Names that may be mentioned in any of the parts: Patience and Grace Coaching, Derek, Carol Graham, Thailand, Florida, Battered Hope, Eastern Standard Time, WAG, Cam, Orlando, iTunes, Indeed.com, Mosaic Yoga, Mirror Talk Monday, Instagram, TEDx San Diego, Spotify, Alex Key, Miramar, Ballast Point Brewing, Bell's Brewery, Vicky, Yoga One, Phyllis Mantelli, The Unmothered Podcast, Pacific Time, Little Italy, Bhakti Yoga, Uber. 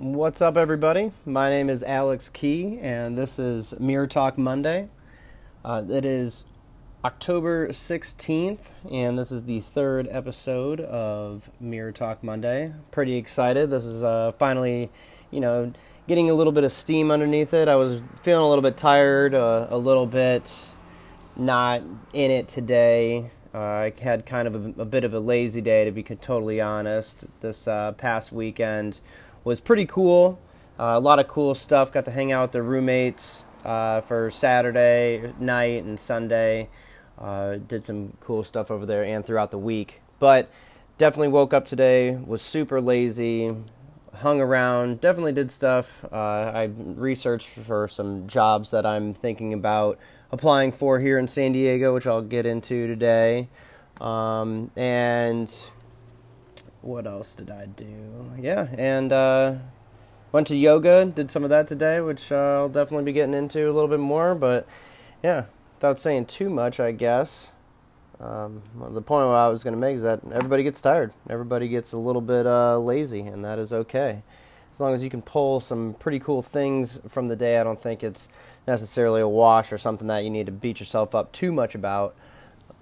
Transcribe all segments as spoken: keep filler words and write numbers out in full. What's up, everybody? My name is Alex Key, and this is Mirror Talk Monday. Uh, it is October sixteenth, and this is the third episode of Mirror Talk Monday. Pretty excited. This is uh, finally, you know, getting a little bit of steam underneath it. I was feeling a little bit tired, uh, a little bit not in it today. Uh, I had kind of a, a bit of a lazy day, to be totally honest. This uh, past weekend was pretty cool. Uh, a lot of cool stuff. Got to hang out with the roommates uh, for Saturday night and Sunday. Uh, did some cool stuff over there and throughout the week. But definitely woke up today, was super lazy, hung around, definitely did stuff. Uh, I researched for some jobs that I'm thinking about applying for here in San Diego, which I'll get into today. Um, and... What else did I do? Yeah, and uh, went to yoga, did some of that today, which uh, I'll definitely be getting into a little bit more. But yeah, without saying too much, I guess, um, well, the point I was going to make is that everybody gets tired. Everybody gets a little bit uh, lazy, and that is okay. As long as you can pull some pretty cool things from the day, I don't think it's necessarily a wash or something that you need to beat yourself up too much about.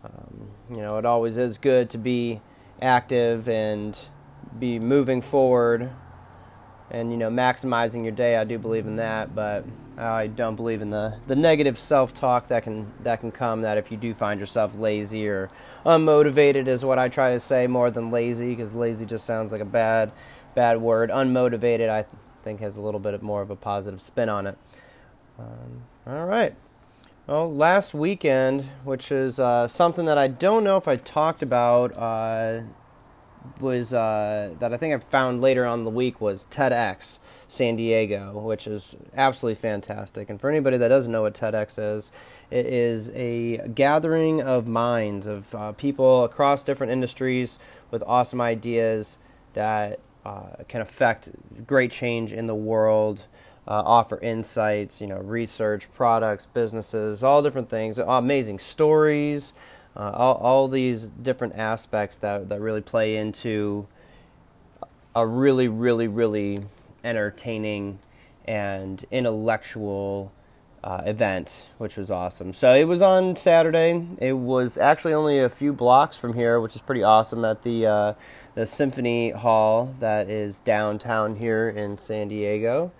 Um, you know, it always is good to be active and be moving forward and, you know, maximizing your day. I do believe in that, but I don't believe in the, the negative self-talk that can that can come, that if you do find yourself lazy or unmotivated is what I try to say more than lazy, because lazy just sounds like a bad bad word. Unmotivated, I think, has a little bit more of a positive spin on it. Um, all right. Well, last weekend, which is uh, something that I don't know if I talked about, uh, was uh, that I think I found later on in the week, was TEDx San Diego, which is absolutely fantastic. And for anybody that doesn't know what TEDx is, it is a gathering of minds of uh, people across different industries with awesome ideas that uh, can affect great change in the world. Uh, offer insights, you know, research, products, businesses, all different things, amazing stories, uh, all, all these different aspects that, that really play into a really, really, really entertaining and intellectual uh, event, which was awesome. So it was on Saturday. It was actually only a few blocks from here, which is pretty awesome, at the uh, the Symphony Hall that is downtown here in San Diego.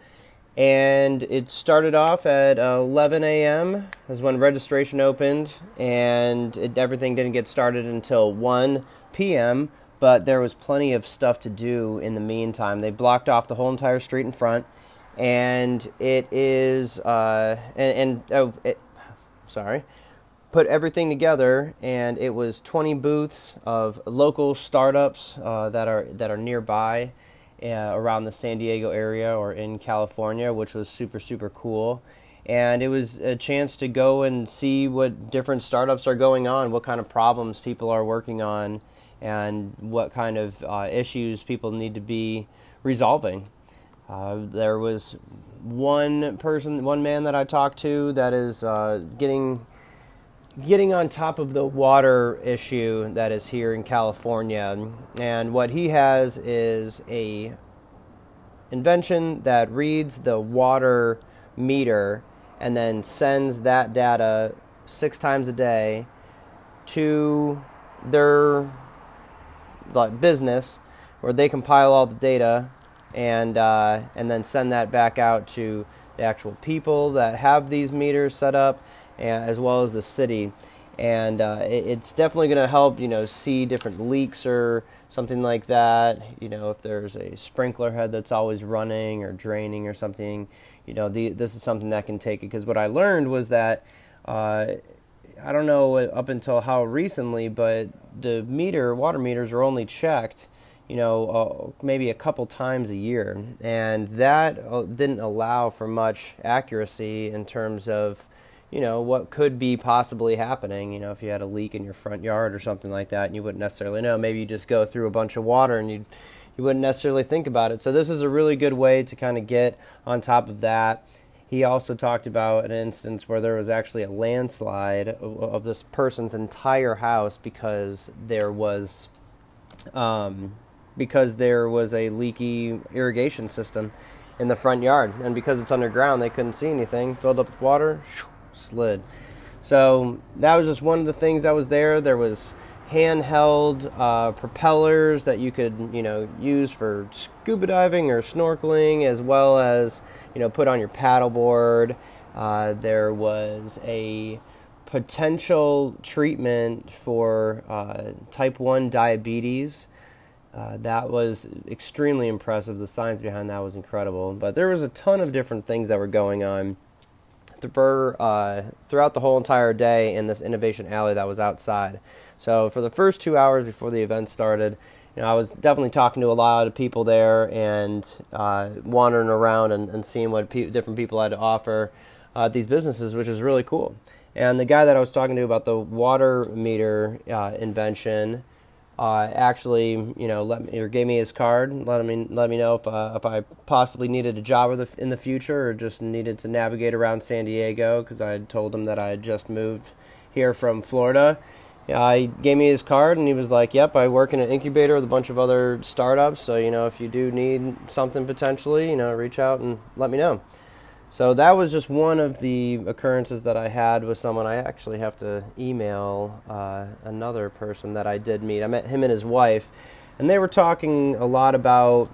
And it started off at eleven a.m. is when registration opened, and it, everything didn't get started until one p.m., but there was plenty of stuff to do in the meantime. They blocked off the whole entire street in front, and it is, uh, and, and oh, it, sorry, put everything together, and it was twenty booths of local startups uh, that are that are nearby. Uh, around the San Diego area or in California, which was super, super cool. And it was a chance to go and see what different startups are going on, what kind of problems people are working on, and what kind of uh, issues people need to be resolving. Uh, there was one person, one man that I talked to that is uh, getting... getting on top of the water issue that is here in California. And what he has is a invention that reads the water meter and then sends that data six times a day to their like, business, where they compile all the data and uh, and then send that back out to the actual people that have these meters set up, as well as the city. And uh, it's definitely going to help, you know, see different leaks or something like that. You know, if there's a sprinkler head that's always running or draining or something, you know, the, this is something that can take it. Because what I learned was that, uh, I don't know up until how recently, but the meter, water meters are only checked, you know, uh, maybe a couple times a year. And that didn't allow for much accuracy in terms of, you know, what could be possibly happening. You know, if you had a leak in your front yard or something like that, and you wouldn't necessarily know. Maybe you just go through a bunch of water and you you wouldn't necessarily think about it. So this is a really good way to kind of get on top of that. He also talked about an instance where there was actually a landslide of, of this person's entire house because there was um, because there was a leaky irrigation system in the front yard. And because it's underground, they couldn't see anything. Filled up with water, slid. So that was just one of the things that was there. There was handheld uh, propellers that you could, you know, use for scuba diving or snorkeling, as well as, you know, put on your paddleboard. Uh, there was a potential treatment for uh, type one diabetes. Uh, that was extremely impressive. The science behind that was incredible. But there was a ton of different things that were going on for, uh, throughout the whole entire day in this innovation alley that was outside. So for the first two hours before the event started, you know, I was definitely talking to a lot of people there and uh, wandering around and, and seeing what pe- different people had to offer uh, these businesses, which is really cool. And the guy that I was talking to about the water meter uh, invention uh, actually, you know, let me or gave me his card, let me let me know if uh, if I possibly needed a job in the future or just needed to navigate around San Diego, because I had told him that I had just moved here from Florida. Uh, he gave me his card, and he was like, yep, I work in an incubator with a bunch of other startups, so, you know, if you do need something potentially, you know, reach out and let me know. So that was just one of the occurrences that I had with someone. I actually have to email uh, another person that I did meet. I met him and his wife, and they were talking a lot about,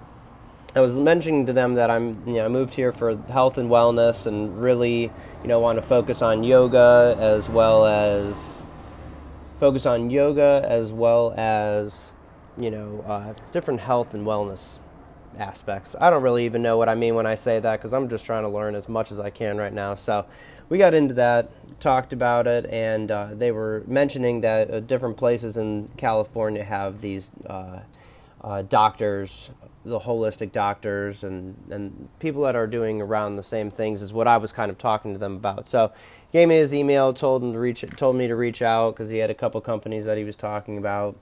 I was mentioning to them that I'm, you know, I moved here for health and wellness and really, you know, want to focus on yoga as well as... focus on yoga as well as, you know, uh, different health and wellness aspects. I don't really even know what I mean when I say that, because I'm just trying to learn as much as I can right now. So we got into that, talked about it, and uh, they were mentioning that uh, different places in California have these uh, uh, doctors, the holistic doctors, and, and people that are doing around the same things is what I was kind of talking to them about. So gave me his email, told him to reach, told me to reach out because he had a couple companies that he was talking about.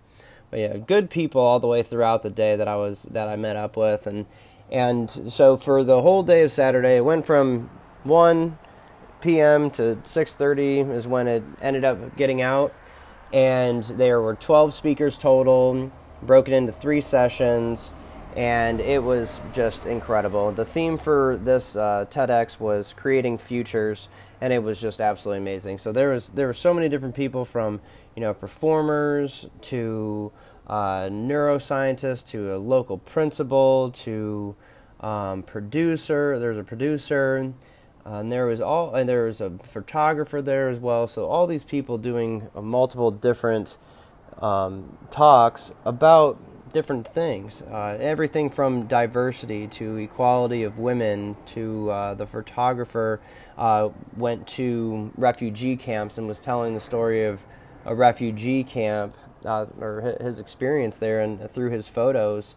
But yeah, good people all the way throughout the day that I was that I met up with, and and so for the whole day of Saturday, it went from one p.m. to six thirty is when it ended up getting out, and there were twelve speakers total, broken into three sessions, and it was just incredible. The theme for this uh, TEDx was creating futures. And it was just absolutely amazing. So there was there were so many different people, from, you know, performers to uh, neuroscientists to a local principal to um, producer. There was a producer, uh, and there was all and there was a photographer there as well. So all these people doing uh, multiple different um, talks about different things. Uh, everything from diversity to equality of women to uh, the photographer. Uh, went to refugee camps and was telling the story of a refugee camp uh, or his experience there and through his photos,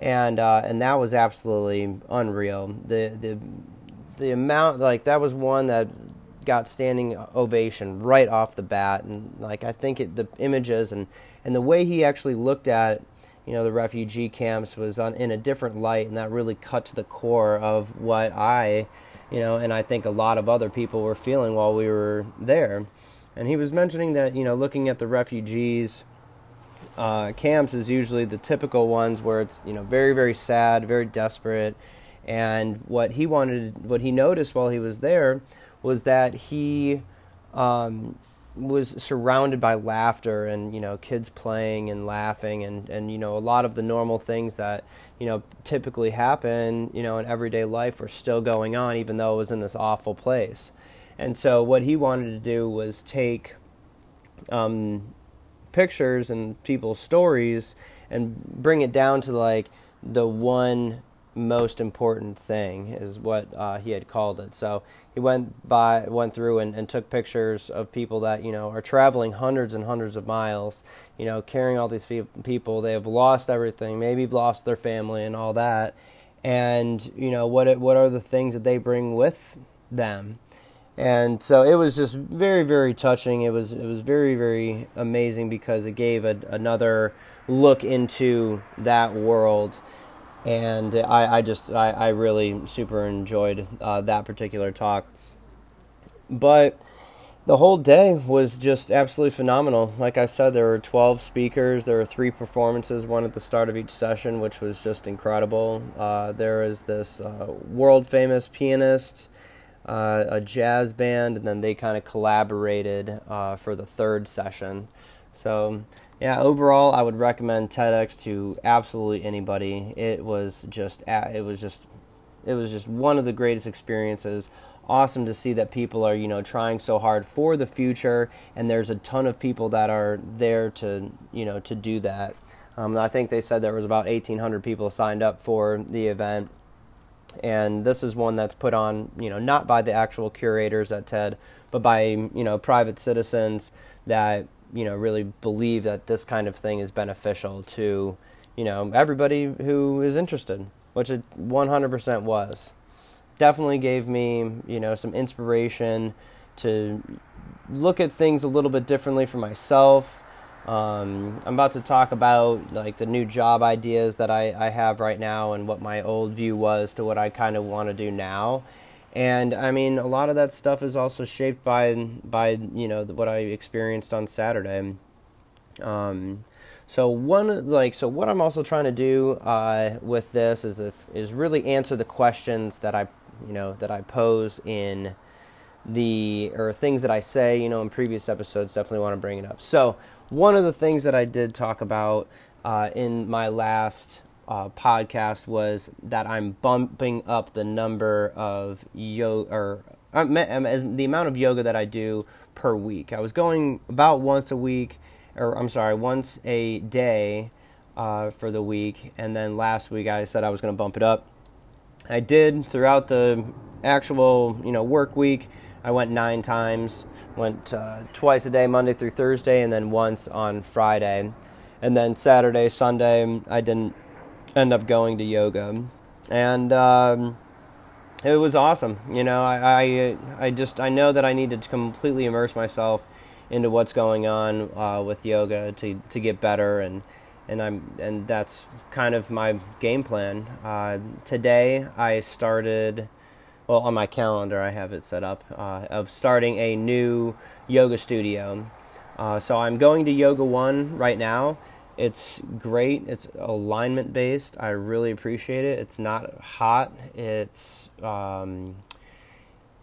and uh, and that was absolutely unreal. The the the amount, like, that was one that got standing ovation right off the bat, and like I think it, the images and, and the way he actually looked at, you know, the refugee camps was on, in a different light, and that really cut to the core of what I. You know, and I think a lot of other people were feeling while we were there. And he was mentioning that, you know, looking at the refugees, uh, camps is usually the typical ones where it's, you know, very, very sad, very desperate. And what he wanted, what he noticed while he was there was that he um, was surrounded by laughter and, you know, kids playing and laughing and, and, you know, a lot of the normal things that, you know, typically happen, you know, in everyday life were still going on, even though it was in this awful place. And so what he wanted to do was take um, pictures and people's stories and bring it down to, like, the one most important thing is what uh, he had called it. So he went by, went through and, and took pictures of people that, you know, are traveling hundreds and hundreds of miles, you know, carrying all these people. They have lost everything, maybe lost their family and all that. And, you know, what it, what are the things that they bring with them? And so it was just very, very touching. It was it was very, very amazing because it gave a, another look into that world. And I, I just, I, I really super enjoyed uh, that particular talk. But the whole day was just absolutely phenomenal. Like I said, there were twelve speakers. There were three performances, one at the start of each session, which was just incredible. Uh, there is this uh, world-famous pianist, uh, a jazz band, and then they kind of collaborated uh, for the third session. So, yeah, overall, I would recommend TEDx to absolutely anybody. It was just, it was just, it was just one of the greatest experiences. Awesome to see that people are, you know, trying so hard for the future, and there's a ton of people that are there to, you know, to do that. Um, I think they said there was about eighteen hundred people signed up for the event, and this is one that's put on, you know, not by the actual curators at TED, but by, you know, private citizens that, you know, really believe that this kind of thing is beneficial to, you know, everybody who is interested, which it one hundred percent was. Definitely gave me, you know, some inspiration to look at things a little bit differently for myself. Um, I'm about to talk about, like, the new job ideas that I, I have right now and what my old view was to what I kind of want to do now. And, I mean, a lot of that stuff is also shaped by, by you know, what I experienced on Saturday. Um, so one, like, so what I'm also trying to do uh, with this is if, is really answer the questions that I, you know, that I pose in the, or things that I say, you know, in previous episodes. Definitely want to bring it up. So one of the things that I did talk about uh, in my last uh, podcast was that I'm bumping up the number of yoga, or uh, the amount of yoga that I do per week. I was going about once a week. Or I'm sorry, once a day uh, for the week, and then last week I said I was going to bump it up. I did throughout the actual, you know, work week. I went nine times, went uh, twice a day, Monday through Thursday, and then once on Friday, and then Saturday, Sunday, I didn't end up going to yoga, and um, it was awesome. You know, I, I I just I know that I needed to completely immerse myself into what's going on uh, with yoga to, to get better, and and I'm and that's kind of my game plan. Uh, today I started, well, on my calendar I have it set up uh, of starting a new yoga studio. Uh, so I'm going to Yoga One right now. It's great. It's alignment based. I really appreciate it. It's not hot. It's um,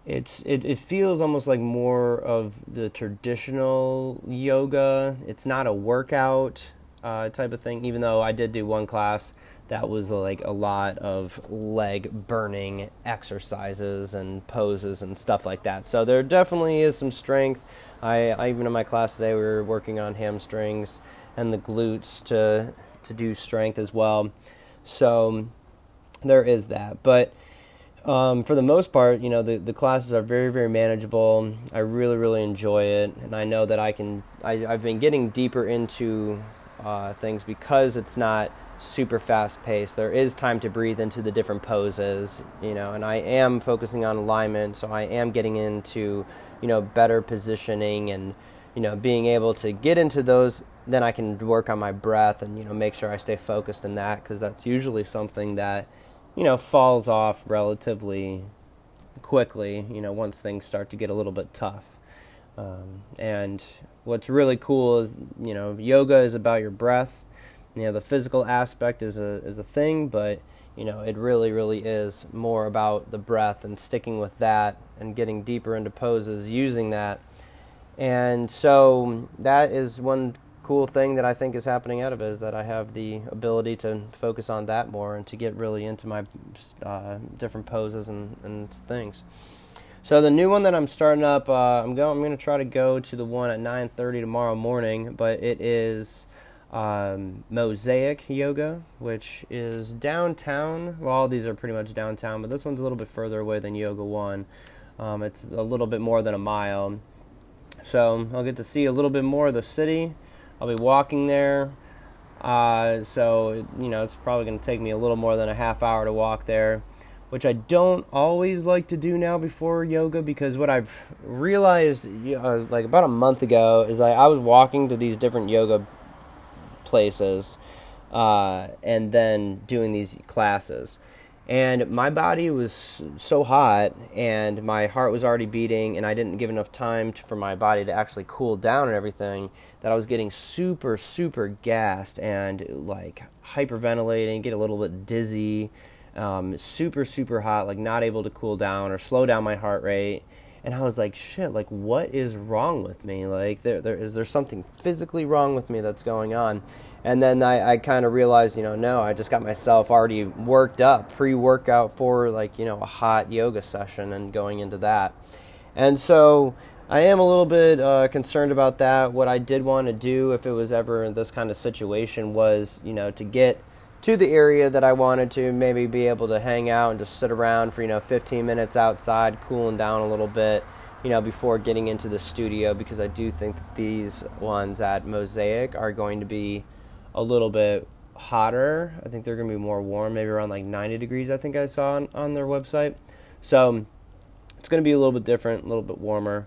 It's it, it feels almost like more of the traditional yoga. It's not a workout uh, type of thing, even though I did do one class that was like a lot of leg burning exercises and poses and stuff like that. So there definitely is some strength. I, I even in my class today we were working on hamstrings and the glutes to to do strength as well. So there is that, but. Um, for the most part, you know, the, the classes are very, very manageable. I really, really enjoy it. And I know that I can, I, I've been getting deeper into uh, things because it's not super fast paced. There is time to breathe into the different poses, you know, and I am focusing on alignment. So I am getting into, you know, better positioning and, you know, being able to get into those. Then I can work on my breath and, you know, make sure I stay focused in that, because that's usually something that, you know, falls off relatively quickly, you know, once things start to get a little bit tough. Um, and what's really cool is, you know, yoga is about your breath. You know, the physical aspect is a is a thing, but, you know, it really, really is more about the breath and sticking with that and getting deeper into poses using that. And so that is one cool thing that I think is happening out of it, is that I have the ability to focus on that more and to get really into my uh, different poses and, and things. So the new one that I'm starting up, uh, I'm going. I'm going to try to go to the one at nine thirty tomorrow morning, but it is um, Mosaic Yoga, which is downtown. Well, all these are pretty much downtown, but this one's a little bit further away than Yoga One. Um, it's a little bit more than a mile, so I'll get to see a little bit more of the city. I'll be walking there, uh, so, you know, it's probably going to take me a little more than a half hour to walk there, which I don't always like to do now before yoga, because what I've realized, uh, like, about a month ago, is I, I was walking to these different yoga places, uh, and then doing these classes, And my body was so hot, and my heart was already beating, and I didn't give enough time to, for my body to actually cool down and everything, that I was getting super, super gassed and, like, hyperventilating, get a little bit dizzy, um, super, super hot, like, not able to cool down or slow down my heart rate. And I was like, shit, like, what is wrong with me? Like, there, there is there something physically wrong with me that's going on? And then I, I kind of realized, you know, no, I just got myself already worked up, pre-workout for, like, you know, a hot yoga session and going into that. And so I am a little bit uh, concerned about that. What I did want to do, if it was ever in this kind of situation, was, you know, to get to the area that I wanted to, maybe be able to hang out and just sit around for, you know, fifteen minutes outside, cooling down a little bit, you know, before getting into the studio, because I do think that these ones at Mosaic are going to be a little bit hotter. I think they're going to be more warm, maybe around like ninety degrees, I think I saw on, on their website. So it's going to be a little bit different, a little bit warmer.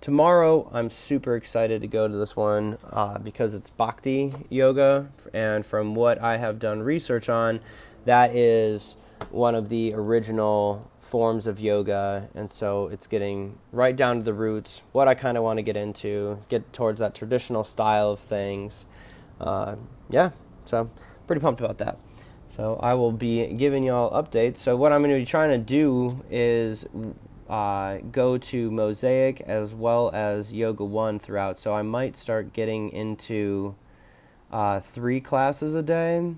Tomorrow, I'm super excited to go to this one uh, because it's Bhakti Yoga. And from what I have done research on, that is one of the original forms of yoga. And so it's getting right down to the roots, what I kind of want to get into, get towards that traditional style of things. Uh, yeah, so pretty pumped about that. So I will be giving y'all updates. So what I'm going to be trying to do is uh, go to Mosaic as well as Yoga One throughout. So I might start getting into uh, three classes a day.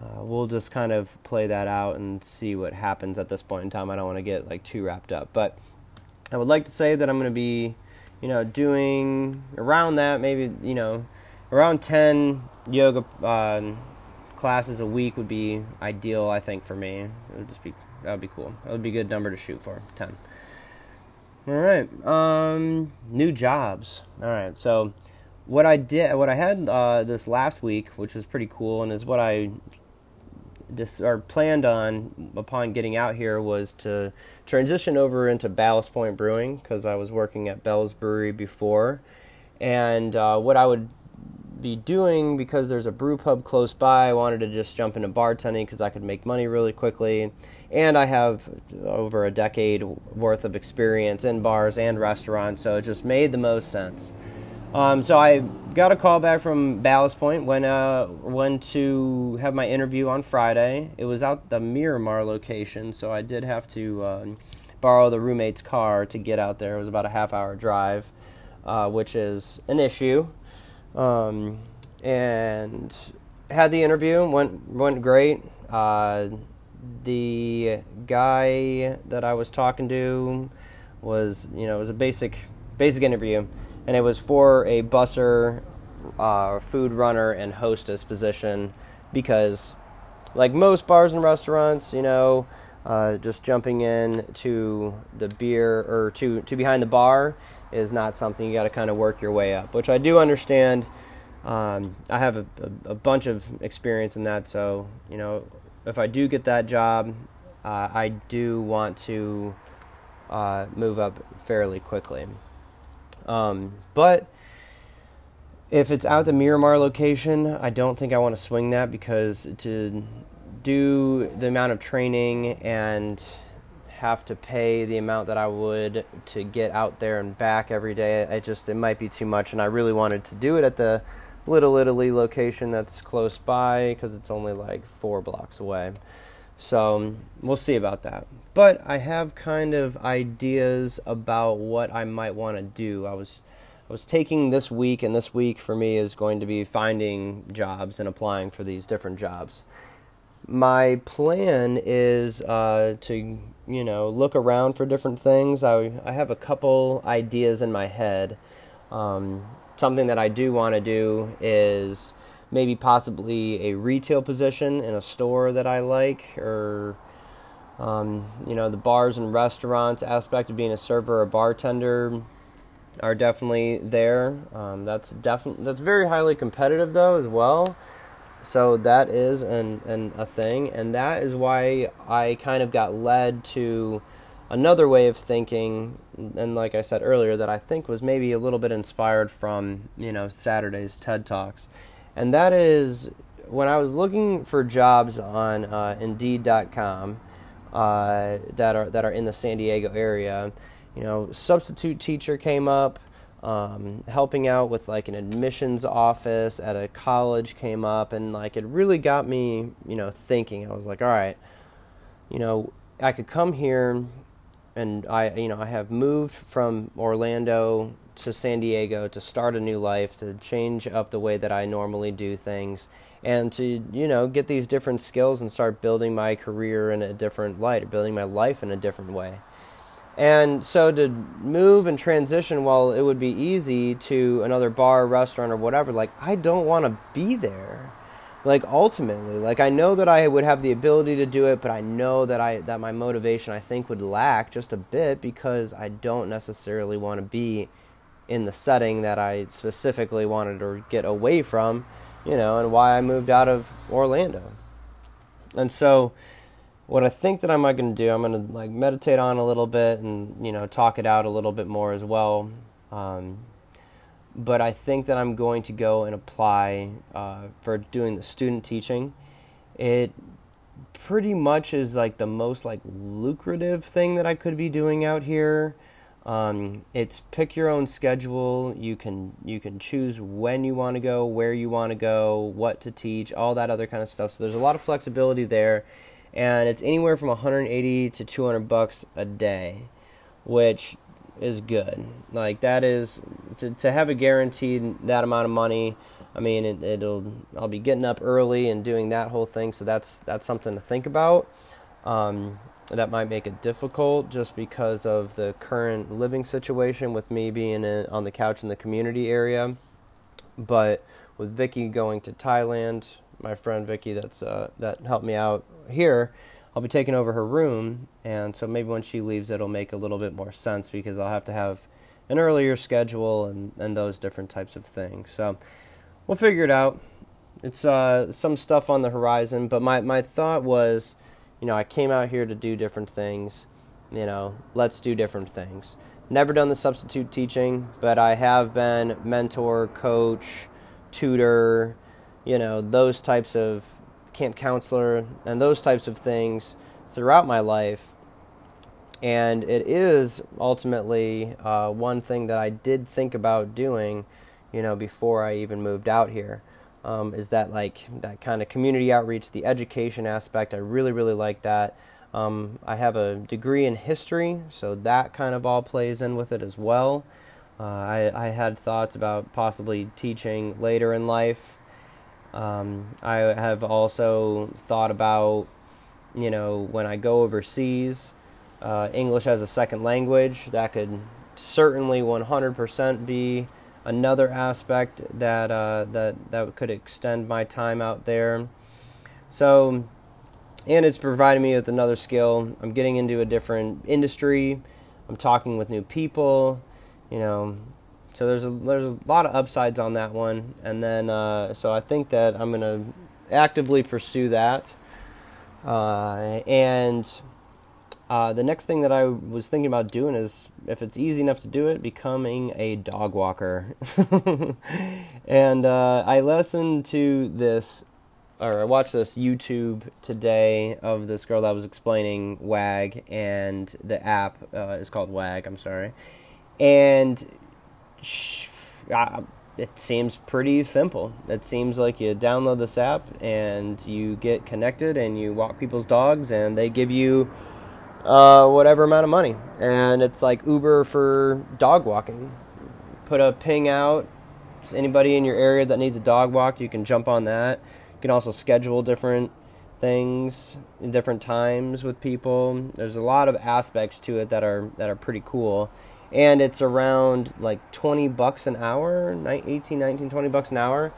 Uh, we'll just kind of play that out and see what happens at this point in time. I don't want to get like too wrapped up, but I would like to say that I'm going to be, you know, doing around that, maybe, you know, around ten yoga uh, classes a week would be ideal, I think, for me. It would just be, that would be cool. That would be a good number to shoot for, ten. All right, um, new jobs. All right, so what I did, what I had uh, this last week, which was pretty cool, and is what I dis- or planned on upon getting out here, was to transition over into Ballast Point Brewing, because I was working at Bell's Brewery before, and uh, what I would be doing, because there's a brew pub close by, I wanted to just jump into bartending because I could make money really quickly, and I have over a decade worth of experience in bars and restaurants, so it just made the most sense. Um, so I got a call back from Ballast Point when uh went to have my interview on Friday. It was out the Miramar location, so I did have to uh, borrow the roommate's car to get out there. It was about a half hour drive, uh, which is an issue. Um, and had the interview, went, went great. Uh, the guy that I was talking to was, you know, it was a basic, basic interview, and it was for a busser, uh, food runner and hostess position, because like most bars and restaurants, you know, uh, just jumping in to the beer or to, to behind the bar is not something you got to kind of work your way up, which I do understand. Um, I have a, a, a bunch of experience in that, so, you know, if I do get that job, uh, I do want to uh, move up fairly quickly. Um, but if it's out the Miramar location, I don't think I want to swing that, because to do the amount of training and have to pay the amount that I would to get out there and back every day, it just, it might be too much, and I really wanted to do it at the Little Italy location that's close by, because it's only like four blocks away. So we'll see about that. But I have kind of ideas about what I might want to do. I was I was taking this week, and this week for me is going to be finding jobs and applying for these different jobs. My plan is uh, to, you know, look around for different things. I I have a couple ideas in my head. Um, something that I do want to do is maybe possibly a retail position in a store that I like, or, um, you know, the bars and restaurants aspect of being a server or bartender are definitely there. Um, that's definitely that's very highly competitive though as well. So that is an, an a thing, and that is why I kind of got led to another way of thinking, and like I said earlier, that I think was maybe a little bit inspired from, you know, Saturday's TED Talks. And that is, when I was looking for jobs on uh, Indeed dot com, uh, that are that are in the San Diego area. You know, substitute teacher came up, um, helping out with like an admissions office at a college came up, and like it really got me, you know, thinking. I was like, all right, you know, I could come here, and I, you know, I have moved from Orlando to San Diego to start a new life, to change up the way that I normally do things, and to, you know, get these different skills and start building my career in a different light, or building my life in a different way. And so to move and transition, while it would be easy, to another bar, restaurant, or whatever, like, I don't want to be there. Like, ultimately, like, I know that I would have the ability to do it, but I know that I that my motivation, I think, would lack just a bit, because I don't necessarily want to be in the setting that I specifically wanted to get away from, you know, and why I moved out of Orlando. And so what I think that I'm going to do, I'm going to, like, meditate on a little bit and, you know, talk it out a little bit more as well. Um, but I think that I'm going to go and apply uh, for doing the student teaching. It pretty much is, like, the most, like, lucrative thing that I could be doing out here. Um, it's pick your own schedule. You can, you can choose when you want to go, where you want to go, what to teach, all that other kind of stuff. So there's a lot of flexibility there, and it's anywhere from one hundred eighty to two hundred bucks a day, which is good. Like, that is to, to have a guaranteed that amount of money. I mean, it, it'll, I'll be getting up early and doing that whole thing. So that's, that's something to think about. Um, That might make it difficult just because of the current living situation with me being in, on the couch in the community area. But with Vicky going to Thailand, my friend Vicky that's uh, that helped me out here, I'll be taking over her room. And so maybe when she leaves, it'll make a little bit more sense, because I'll have to have an earlier schedule and, and those different types of things. So we'll figure it out. It's uh, some stuff on the horizon, but my, my thought was, you know, I came out here to do different things, you know, let's do different things. Never done the substitute teaching, but I have been mentor, coach, tutor, you know, those types of camp counselor and those types of things throughout my life. And it is ultimately uh, one thing that I did think about doing, you know, before I even moved out here. Um, is that, like, that kind of community outreach, the education aspect. I really, really like that. Um, I have a degree in history, so that kind of all plays in with it as well. Uh, I, I had thoughts about possibly teaching later in life. Um, I have also thought about, you know, when I go overseas, uh, English as a second language, that could certainly one hundred percent be another aspect that uh, that that could extend my time out there. So, and it's providing me with another skill. I'm getting into a different industry. I'm talking with new people, you know. So there's a there's a lot of upsides on that one. And then uh, so I think that I'm gonna actively pursue that. Uh, and uh, the next thing that I was thinking about doing is, if it's easy enough to do it, becoming a dog walker. And uh, I listened to this, or I watched this YouTube today of this girl that was explaining W A G, and the app uh, is called W A G, I'm sorry. And she, uh, it seems pretty simple. It seems like you download this app, and you get connected, and you walk people's dogs, and they give you Uh, whatever amount of money, and it's like Uber for dog walking. Put a ping out, anybody in your area that needs a dog walk, you can jump on that. You can also schedule different things in different times with people. There's a lot of aspects to it that are that are pretty cool, and it's around like twenty bucks an hour, eighteen, nineteen, twenty bucks an hour.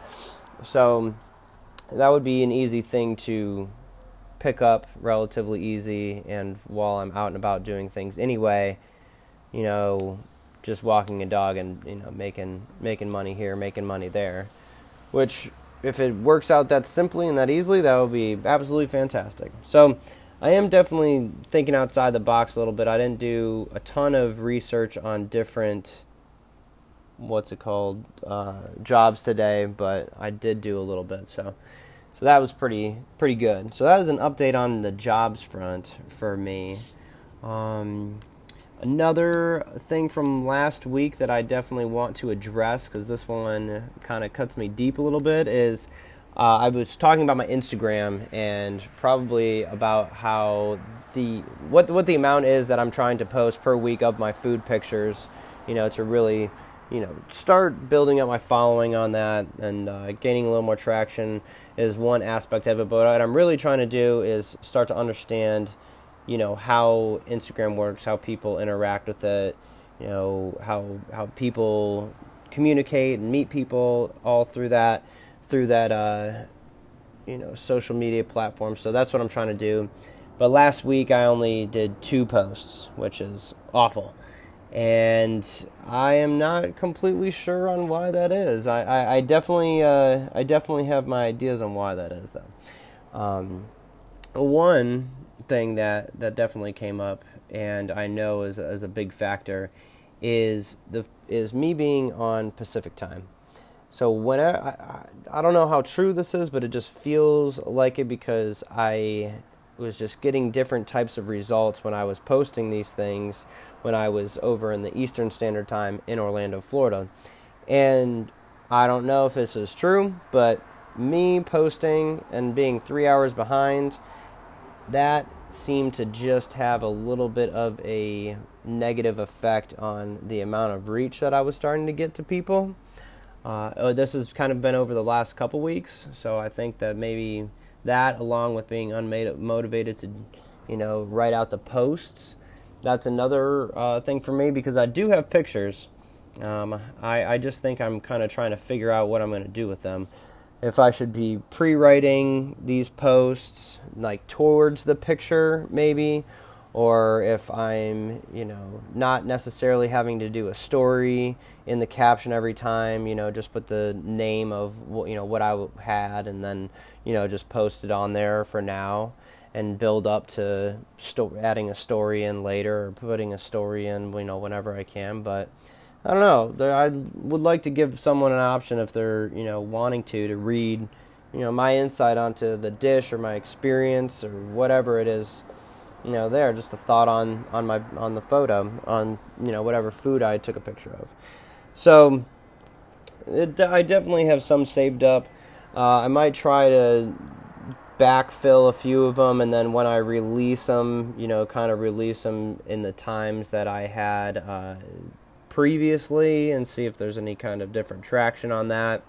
So that would be an easy thing to pick up relatively easy, and while I'm out and about doing things anyway, you know, just walking a dog and, you know, making making money here, making money there, which if it works out that simply and that easily, that would be absolutely fantastic. So I am definitely thinking outside the box a little bit. I didn't do a ton of research on different, what's it called, uh, jobs today, but I did do a little bit, so So that was pretty pretty good. So that is an update on the jobs front for me. Um, another thing from last week that I definitely want to address, because this one kind of cuts me deep a little bit, is uh, I was talking about my Instagram and probably about how the what what the amount is that I'm trying to post per week of my food pictures, you know, to really, you know, start building up my following on that and uh, gaining a little more traction is one aspect of it. But what I'm really trying to do is start to understand, you know, how Instagram works, how people interact with it, you know, how how people communicate and meet people all through that, through that, uh, you know, social media platform. So that's what I'm trying to do. But last week I only did two posts, which is awful. And I am not completely sure on why that is. I, I, I definitely uh, I definitely have my ideas on why that is, though. Um, one thing that, that definitely came up, and I know is is a big factor, is the is me being on Pacific Time. So when I, I I don't know how true this is, but it just feels like it, because I was just getting different types of results when I was posting these things when I was over in the Eastern Standard Time in Orlando, Florida. And I don't know if this is true, but me posting and being three hours behind, that seemed to just have a little bit of a negative effect on the amount of reach that I was starting to get to people. Uh, oh, this has kind of been over the last couple weeks, so I think that maybe that, along with being unmotivated to, you know, write out the posts, that's another uh, thing for me, because I do have pictures. Um, I, I just think I'm kind of trying to figure out what I'm going to do with them. If I should be pre-writing these posts, like, towards the picture, maybe, or if I'm, you know, not necessarily having to do a story in the caption every time, you know, just put the name of, you know, what I had, and then, you know, just post it on there for now, and build up to sto- adding a story in later, or putting a story in, you know, whenever I can. But I don't know. I would like to give someone an option, if they're, you know, wanting to, to read, you know, my insight onto the dish or my experience or whatever it is, you know, there, just a thought on, on my, on the photo, on, you know, whatever food I took a picture of. So it, I definitely have some saved up. Uh, I might try to backfill a few of them, and then when I release them, you know, kind of release them in the times that I had uh, previously, and see if there's any kind of different traction on that.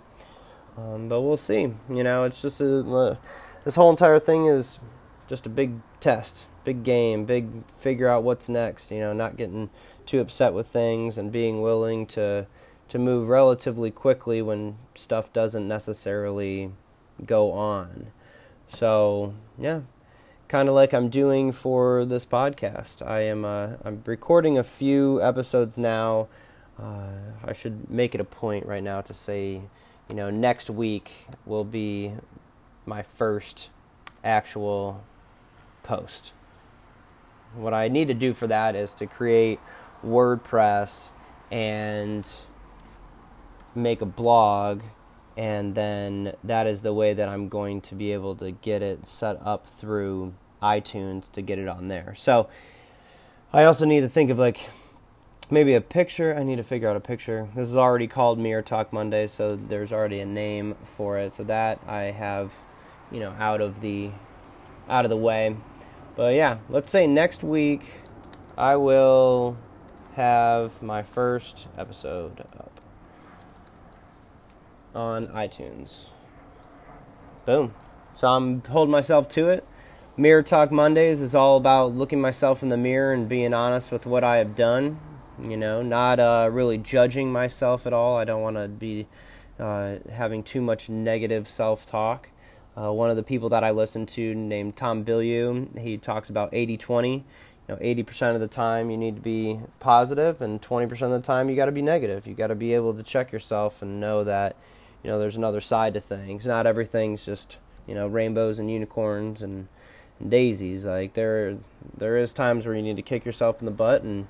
Um, but we'll see. You know, it's just a, uh, this whole entire thing is just a big test, big game, big figure out what's next. You know, not getting too upset with things and being willing to to move relatively quickly when stuff doesn't necessarily go on. So, yeah, kind of like I'm doing for this podcast. I am uh, I'm recording a few episodes now. Uh, I should make it a point right now to say, you know, next week will be my first actual post. What I need to do for that is to create WordPress and make a blog, and then that is the way that I'm going to be able to get it set up through iTunes to get it on there. So I also need to think of, like, maybe a picture. I need to figure out a picture. This is already called Mirror Talk Monday, so there's already a name for it. So that I have, you know, out of the out of the way. But yeah, let's say next week I will have my first episode up on iTunes. Boom. So I'm holding myself to it. Mirror Talk Mondays is all about looking myself in the mirror and being honest with what I have done. You know, not uh, really judging myself at all. I don't want to be uh, having too much negative self-talk. Uh, one of the people that I listen to, named Tom Bilyeu, he talks about eighty twenty. You know, eighty percent of the time you need to be positive, and twenty percent of the time you got to be negative. You got to be able to check yourself and know that, you know, there's another side to things. Not everything's just, you know, rainbows and unicorns and, and daisies. Like, there there is times where you need to kick yourself in the butt and,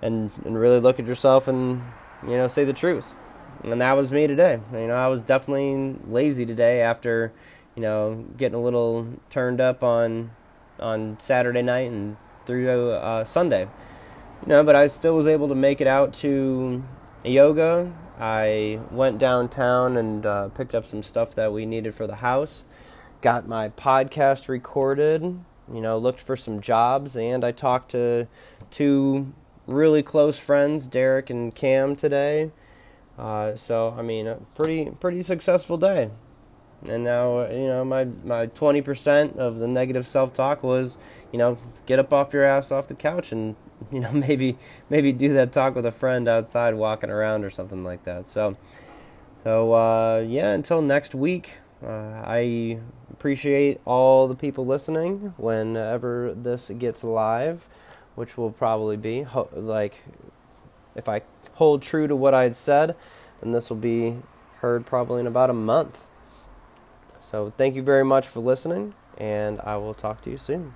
and and really look at yourself and, you know, say the truth. And that was me today. You know, I was definitely lazy today after, you know, getting a little turned up on on Saturday night and through uh, Sunday. You know, but I still was able to make it out to yoga. I went downtown and uh, picked up some stuff that we needed for the house. Got my podcast recorded, you know, looked for some jobs, and I talked to two really close friends, Derek and Cam, today. Uh, so, I mean, a pretty pretty successful day. And now, you know, my, my twenty percent of the negative self-talk was, you know, get up off your ass off the couch and, you know, maybe maybe do that talk with a friend outside walking around or something like that. So, so uh, yeah, until next week, uh, I appreciate all the people listening whenever this gets live, which will probably be, ho- like, if I hold true to what I had said, then this will be heard probably in about a month. So thank you very much for listening, and I will talk to you soon.